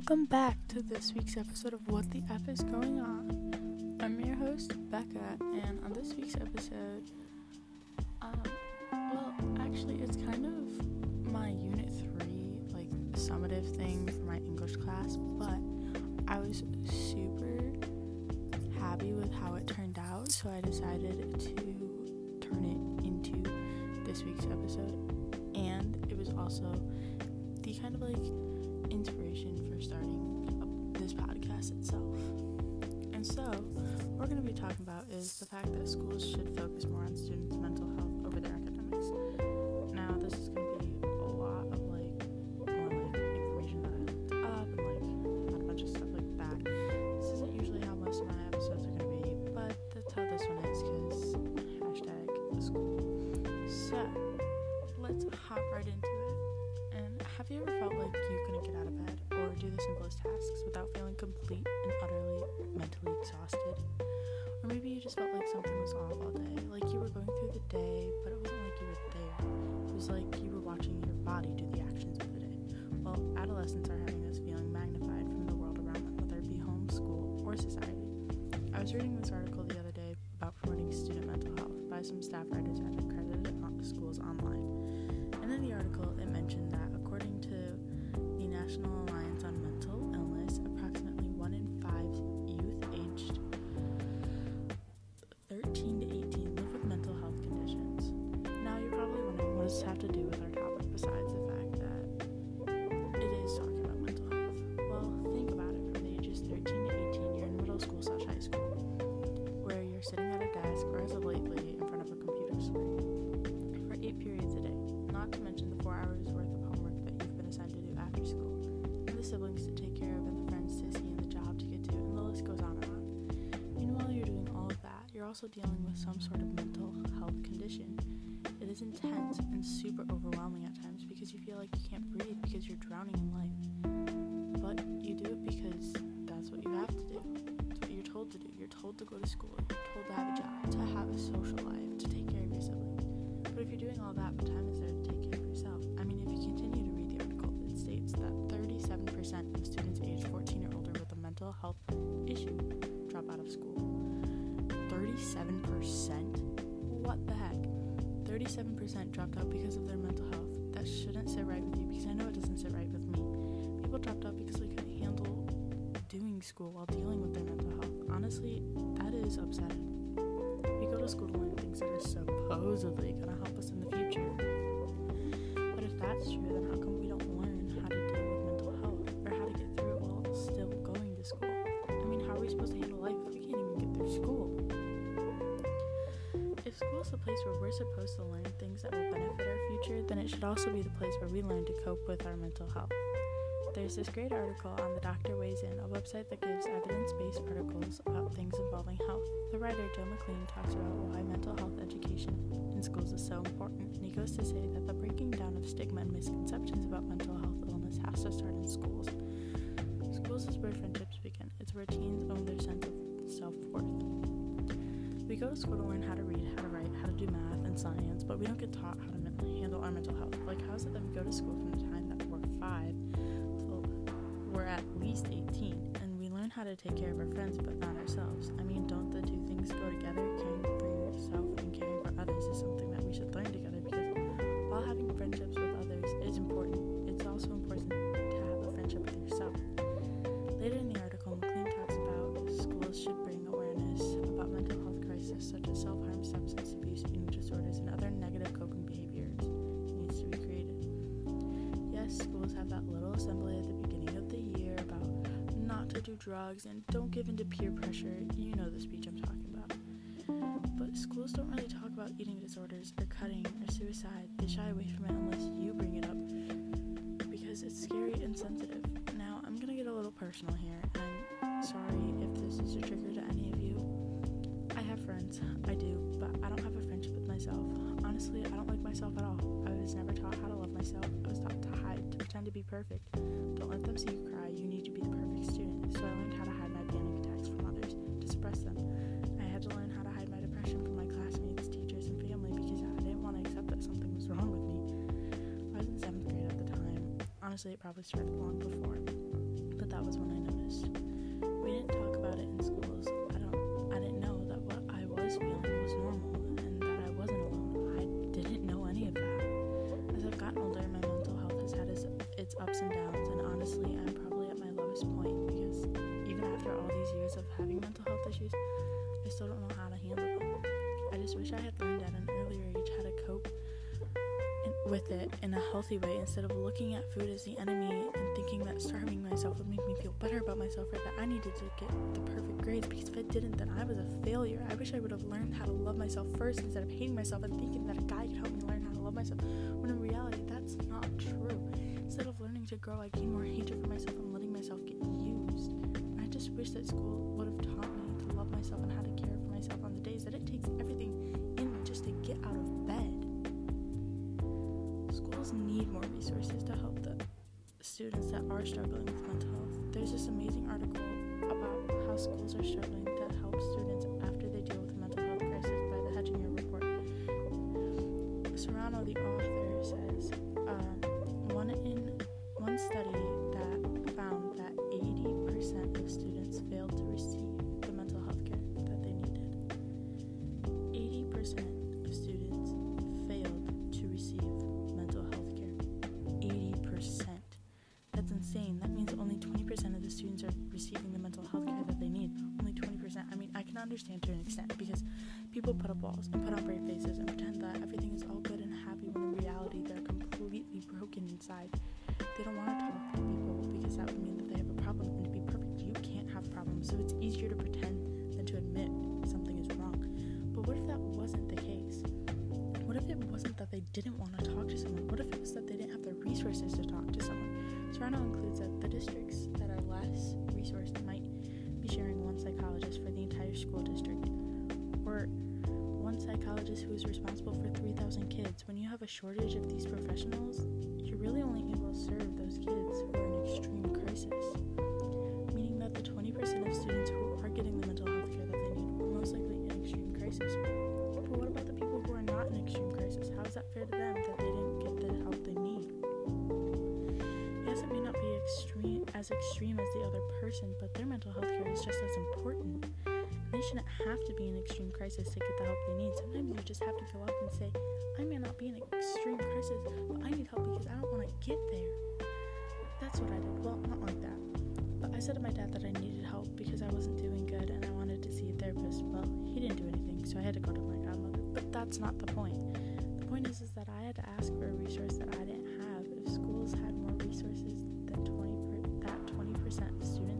Welcome back to this week's episode of What the F is Going On. I'm your host, Becca, and on this week's episode, it's kind of my Unit 3, summative thing for my English class, but I was super happy with how it turned out, so I decided to turn it into this week's episode, and it was also the kind of, inspiration for starting this podcast itself. And so what we're going to be talking about is the fact that schools should focus more on students' mental health over their academics. Now this is going to be a lot of information that I looked up and a bunch of stuff like that. This isn't usually how most of my episodes are going to be, but that's how this one is because #school. So let's hop right into it. And have you ever felt like you couldn't get out of bed or do the simplest tasks without feeling complete and utterly mentally exhausted? Or maybe you just felt like something was off all day, like you were going through the day, but it wasn't like you were there. It was like you were watching your body do the actions of the day. Well, adolescents are having this feeling magnified from the world around them, whether it be home, school, or society. I was reading this article the other day about promoting student mental health by some staff writers at accredited schools online. And in the article, it mentioned that according to the National Alliance on Mental Illness, approximately 1 in 5 youth aged 13 to 18 live with mental health conditions. Now you're probably wondering, what does this have to do with our topic besides the fact that it is talking about mental health? Well, think about it. From the ages 13 to 18, you're in middle school / high school, where you're sitting at a desk or as of lately in front of a computer screen for 8 periods a day, not to mention the 4 hours worth of homework that you've been assigned to do after school, and the siblings to take care of, and the friends to see, and the job to get to, and the list goes on and on. Meanwhile, you're doing all of that, you're also dealing with some sort of mental health condition. It is intense and super overwhelming at times because you feel like you can't breathe because you're drowning in life. But you do it because that's what you have to do. It's what you're told to do. You're told to go to school. You're told to have a job, to have a social life, to take care of your siblings. But if you're doing all that, what time is there to take care of yourself? I mean, if you continue to read the article, it states that 37% of students aged 14 or older with a mental health issue drop out of school. 37%? What the heck? 37% dropped out because of their mental health. That shouldn't sit right with you because I know it doesn't sit right with me. People dropped out because they couldn't handle doing school while dealing with their mental health. Honestly, that is upsetting. We go to school to learn things that are supposedly going to help us in the future. But if that's true, then how come we don't learn how to deal with mental health or how to get through it while still going to school? I mean, how are we supposed to handle life if we can't even get through school? If school is the place where we're supposed to learn things that will benefit our future, then it should also be the place where we learn to cope with our mental health. There's this great article on The Doctor Weighs In, a website that gives evidence-based articles about things involving health. The writer, Joe McLean, talks about why mental health education in schools is so important, and he goes to say that the breaking down of stigma and misconceptions about mental health illness has to start in schools. Schools is where friendships begin. It's where teens own their sense of self-worth. We go to school to learn how to read, how to write, how to do math and science, but we don't get taught how to handle our mental health. How is it that we go to school from the time that we're 5 we're at least 18, and we learn how to take care of our friends but not ourselves? I mean, don't the two things go together? Caring for yourself and caring for others is something that we should learn together, because while having friendships with others is important, it's also important to have a friendship with yourself. Later in the article, McLean talks about schools should bring awareness about mental health crises such as self-harm, substance abuse, eating disorders, and other negative coping behaviors needs to be created. Yes, schools have that little assembly at the beginning of the year about not to do drugs and don't give in to peer pressure. You know the speech I'm talking about. But schools don't really talk about eating disorders or cutting or suicide. They shy away from it unless you bring it up because it's scary and sensitive. Now, I'm gonna get a little personal here, and I'm sorry if this is a trigger to any of you. I have friends, I do, but I don't have a friendship with myself. Honestly, I don't like myself at all. I was never taught how to love myself. I was taught to hide, to pretend to be perfect. Don't let them see you cry. You need to be the perfect student. So I learned how to hide my panic attacks from others, to suppress them. I had to learn how to hide my depression from my classmates, teachers, and family because I didn't want to accept that something was wrong with me. I was in 7th grade at the time. Honestly, it probably started long before, but that that was when I noticed. We didn't talk about it in schools. I didn't know that what I was feeling was normal and that I wasn't alone. I didn't know any of that. As I've gotten older, my mental health has had its ups and downs, and honestly, I'm probably at my lowest point because even after all these years of having mental health issues, I still don't know how to handle them. I just wish I had learned at an earlier age how to cope with it in a healthy way instead of looking at food as the enemy and thinking that starving myself would make me feel better about myself or that I needed to get the perfect grades, because if I didn't, then I was a failure. I wish I would have learned how to love myself first instead of hating myself and thinking that a guy could help me learn how to love myself, when in reality that's not true. Instead of learning to grow, I gained more hatred for myself and letting myself get used. I just wish that school would have taught me to love myself and how to care for myself on the days that it takes everything in me just to get out of bed. Schools need more resources to help the students that are struggling with mental health. There's this amazing article about how schools are struggling to help students after they deal with a mental health crisis by the Hechinger Report. Serrano, the author, says one study that found that 80% of students failed to receive the mental health care that they needed. 80%. That means only 20% of the students are receiving the mental health care that they need. Only 20%. I mean, I can understand to an extent because people put up walls and put on brave faces and pretend that everything is all good and happy when in reality they're completely broken inside. They don't want to talk to people because that would mean that they have a problem, and to be perfect, you can't have problems, so it's easier to pretend than to admit something is wrong. But what if that wasn't the case? What if it wasn't that they didn't want to talk to someone? What if it was that they didn't have the resources to talk to someone? Serrano includes that the districts that are less resourced might be sharing one psychologist for the entire school district, or one psychologist who is responsible for 3,000 kids. When you have a shortage of these professionals, you're really only able to serve those kids who are in extreme crisis, meaning that the 20% of students who are getting the mental health care that they need are most likely in extreme crisis. But what about the people who are not in extreme crisis? How is that fair to them that they didn't get the help they need? Yes, it may not be extreme as the other person, but their mental health care is just as important. And they shouldn't have to be in extreme crisis to get the help they need. Sometimes you just have to go up and say, I may not be in extreme crisis, but I need help because I don't want to get there. That's what I did. Well, not like that. But I said to my dad that I needed help because I wasn't doing good and I wanted to see a therapist. Well, he didn't do anything, so I had to go to my godmother. But that's not the point. The point is that I had to ask for a resource that I didn't have. If schools had more resources, that 20% of students